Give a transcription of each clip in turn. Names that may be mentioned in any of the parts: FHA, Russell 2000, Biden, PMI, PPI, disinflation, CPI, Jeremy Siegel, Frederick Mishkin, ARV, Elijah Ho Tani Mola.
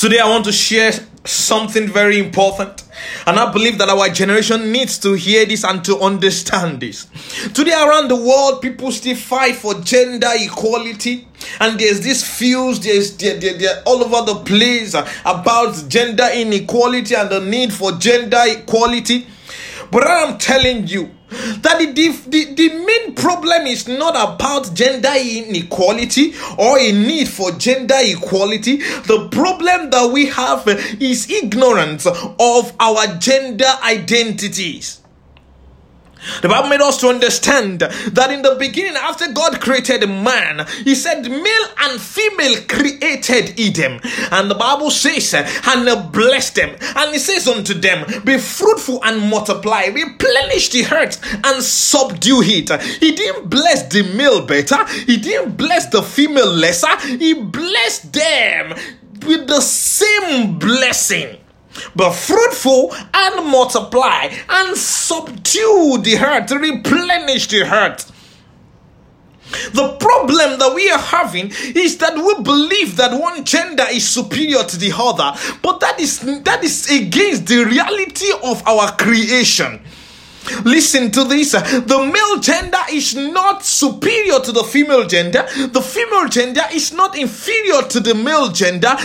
Today I want to share something very important, and I believe that our generation needs to hear this and to understand this. Today around the world, people still fight for gender equality, and there's this fuse, they're all over the place about gender inequality and the need for gender equality. But I'm telling you that the main problem is not about gender inequality or a need for gender equality. The problem that we have is ignorance of our gender identities. The Bible made us to understand that in the beginning, after God created man, he said male and female created he them. And the Bible says, and blessed them. And he says unto them, be fruitful and multiply, replenish the earth and subdue it. He didn't bless the male better. He didn't bless the female lesser. He blessed them with the same blessing. But fruitful and multiply and subdue the earth, replenish the earth. The problem that we are having is that we believe that one gender is superior to the other, but that is against the reality of our creation. Listen to this. The male gender is not superior to the female gender. The female gender is not inferior to the male gender.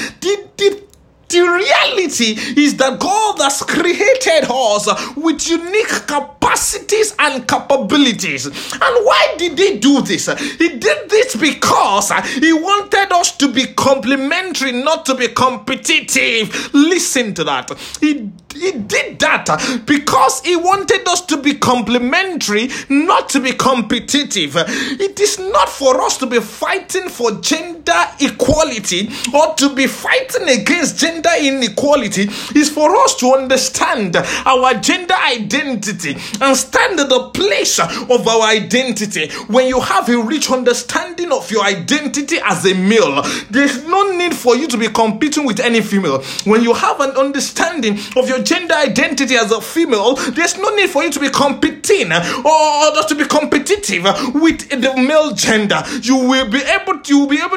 The reality is that God has created us with unique capacities and capabilities. And why did he do this? He did this because he wanted us to be complementary, not to be competitive. Listen to that. He did that because he wanted us to be complementary, not to be competitive. It is not for us to be fighting for gender equality or to be fighting against gender inequality. It's for us to understand our gender identity and stand at the place of our identity. When you have a rich understanding of your identity as a male, there's no need for you to be competing with any female. When you have an understanding of your gender identity as a female, there's no need for you to be competing or to be competitive with the male gender. You will be able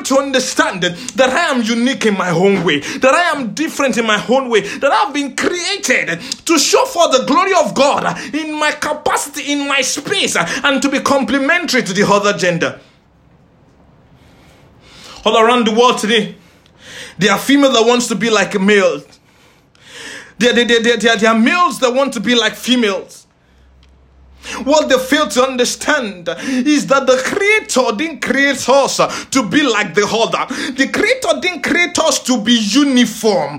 to understand that I am unique in my own way, that I am different in my own way, that I've been created to show forth the glory of God in my capacity, in my space, and to be complementary to the other gender. All around the world today, there are females that wants to be like a male. There are males that want to be like females. What they fail to understand is that the Creator didn't create us to be like the other. The Creator didn't create us to be uniform.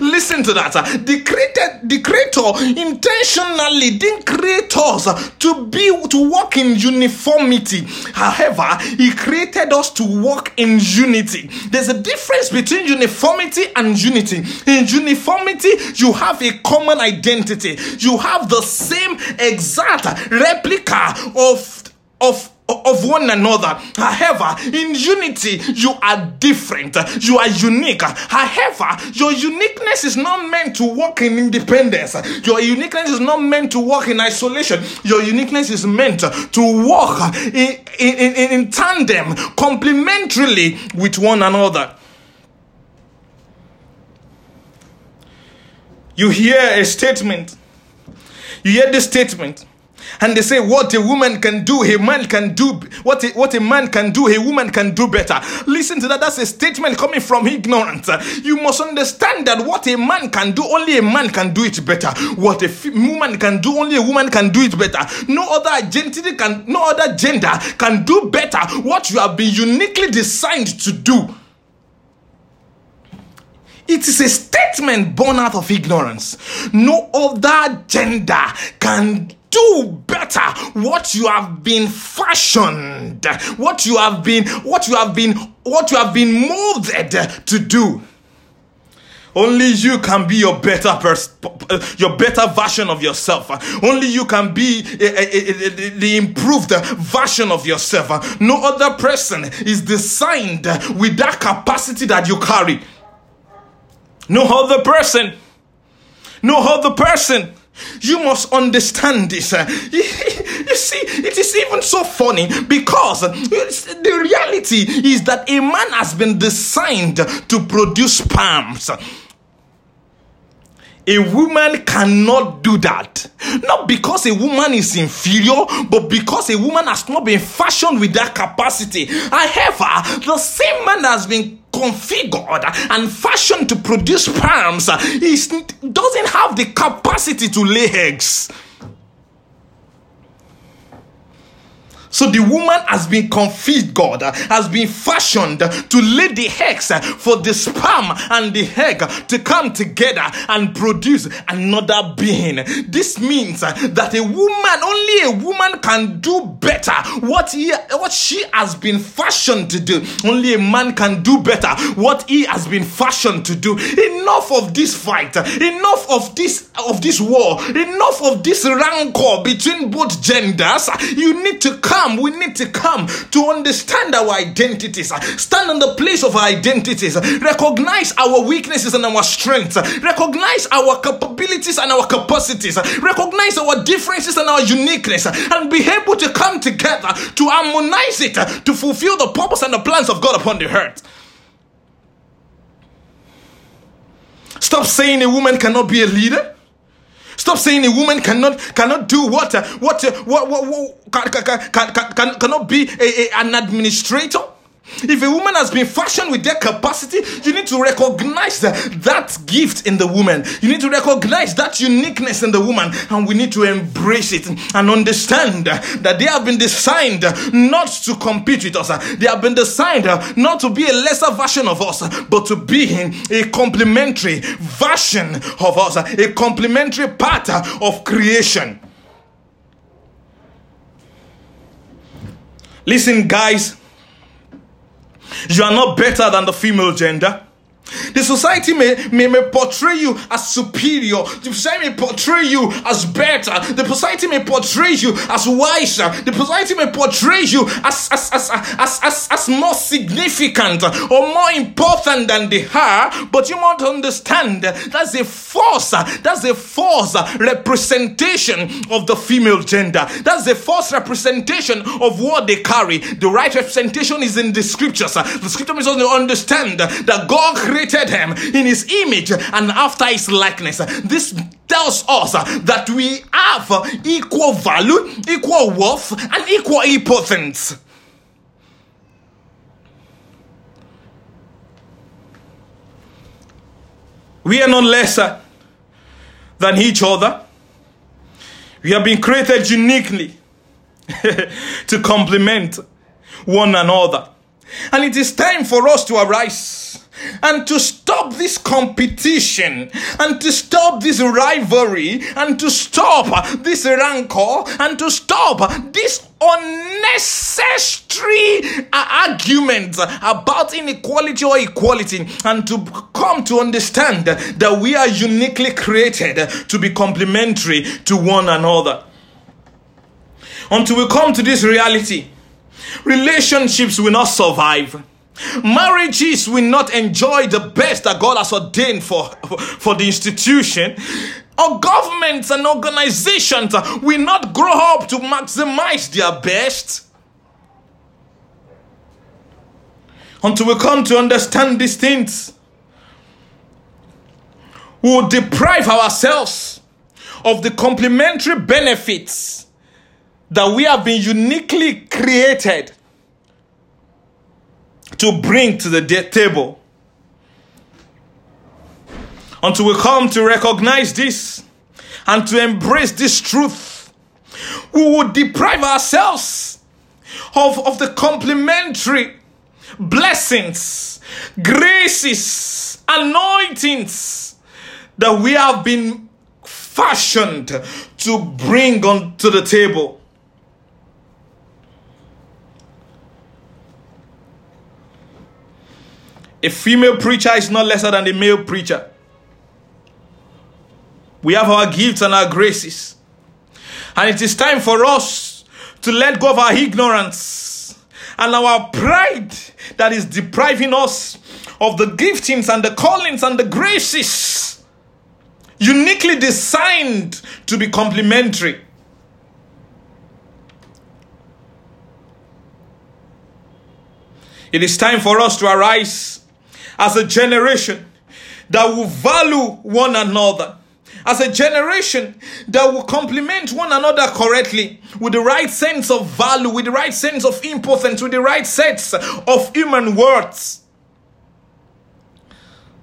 Listen to that. The Creator intentionally didn't create us to walk in uniformity. However, he created us to walk in unity. There's a difference between uniformity and unity. In uniformity, you have a common identity. You have the same exact replica of one another. However, in unity, you are different. You are unique. However, your uniqueness is not meant to work in independence. Your uniqueness is not meant to work in isolation. Your uniqueness is meant to work in tandem, complementarily with one another. You hear a statement. You hear this statement. And they say, what a woman can do, a man can do. What a man can do, a woman can do better. Listen to that. That's a statement coming from ignorance. You must understand that what a man can do, only a man can do it better. What a woman can do, only a woman can do it better. No other gender can do better what you have been uniquely designed to do. It is a statement born out of ignorance. No other gender can do better what you have been fashioned, what you have been molded to do. Only you can be your better version of yourself. Only you can be the improved version of yourself. No other person is designed with that capacity that you carry. No other person. You must understand this. You see, it is even so funny because the reality is that a man has been designed to produce sperms. A woman cannot do that. Not because a woman is inferior, but because a woman has not been fashioned with that capacity. However, the same man has been configured and fashioned to produce sperms. He doesn't have the capacity to lay eggs. So the woman has been configured, has been fashioned to lay the eggs for the sperm and the egg to come together and produce another being. This means that a woman, only a woman can do better what she has been fashioned to do. Only a man can do better what he has been fashioned to do. Enough of this fight, enough of this war, enough of this rancor between both genders. You need to come. We need to come to understand our identities, stand on the place of our identities, recognize our weaknesses and our strengths, recognize our capabilities and our capacities, recognize our differences and our uniqueness, and be able to come together to harmonize it, to fulfill the purpose and the plans of God upon the earth. Stop saying a woman cannot be a leader. Stop saying a woman cannot do cannot be an administrator. If a woman has been fashioned with that capacity, you need to recognize that gift in the woman. You need to recognize that uniqueness in the woman, and we need to embrace it and understand that they have been designed not to compete with us. They have been designed not to be a lesser version of us, but to be a complementary version of us, a complementary part of creation. Listen, guys. You are not better than the female gender. The society may portray you as superior. The society may portray you as better. The society may portray you as wiser. The society may portray you as more significant or more important than they are. But you must understand that's a false. That's a false representation of the female gender. That's a false representation of what they carry. The right representation is in the scriptures. The scripture makes us understand that God created him in his image and after his likeness. This tells us that we have equal value, equal worth, and equal importance. We are not lesser than each other. We have been created uniquely to complement one another. And it is time for us to arise and to stop this competition, and to stop this rivalry, and to stop this rancor, and to stop this unnecessary arguments about inequality or equality, and to come to understand that we are uniquely created to be complementary to one another. Until we come to this reality, relationships will not survive. Marriages will not enjoy the best that God has ordained for the institution. Our governments and organizations will not grow up to maximize their best. Until we come to understand these things, we will deprive ourselves of the complementary benefits that we have been uniquely created to bring to the table. Until we come to recognize this and to embrace this truth, we will deprive ourselves of the complementary blessings, graces, anointings that we have been fashioned to bring onto the table. A female preacher is not lesser than a male preacher. We have our gifts and our graces. And it is time for us to let go of our ignorance and our pride that is depriving us of the giftings and the callings and the graces uniquely designed to be complementary. It is time for us to arise as a generation that will value one another, as a generation that will complement one another correctly, with the right sense of value, with the right sense of importance, with the right sets of human words,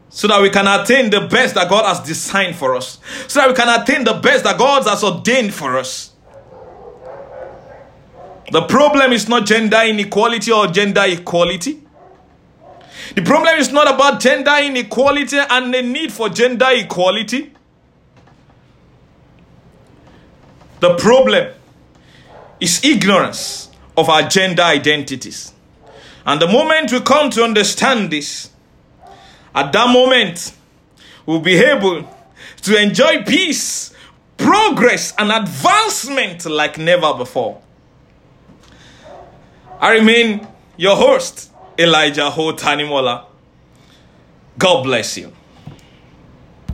so that we can attain the best that God has designed for us, so that we can attain the best that God has ordained for us. The problem is not gender inequality or gender equality. The problem is not about gender inequality and the need for gender equality. The problem is ignorance of our gender identities. And the moment we come to understand this, at that moment, we'll be able to enjoy peace, progress, and advancement like never before. I remain your host, Elijah Ho Tani Mola. God bless you.